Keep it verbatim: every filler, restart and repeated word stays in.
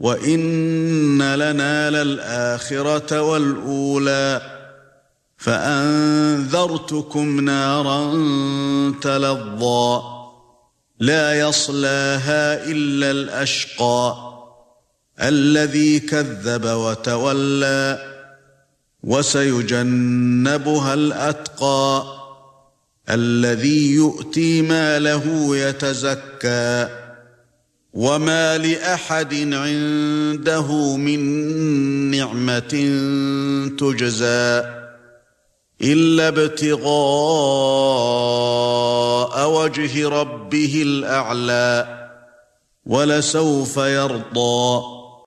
وإن لنا للآخرة والأولى فأنذرتكم نارا تلظى لا يصلاها إلا الأشقى الذي كذب وتولى وسيجنبها الأتقى الذي يؤتي ماله يتزكى وما لأحد عنده من نعمة تجزى إلا ابتغاء وجه ربه الأعلى ولسوف يرضى.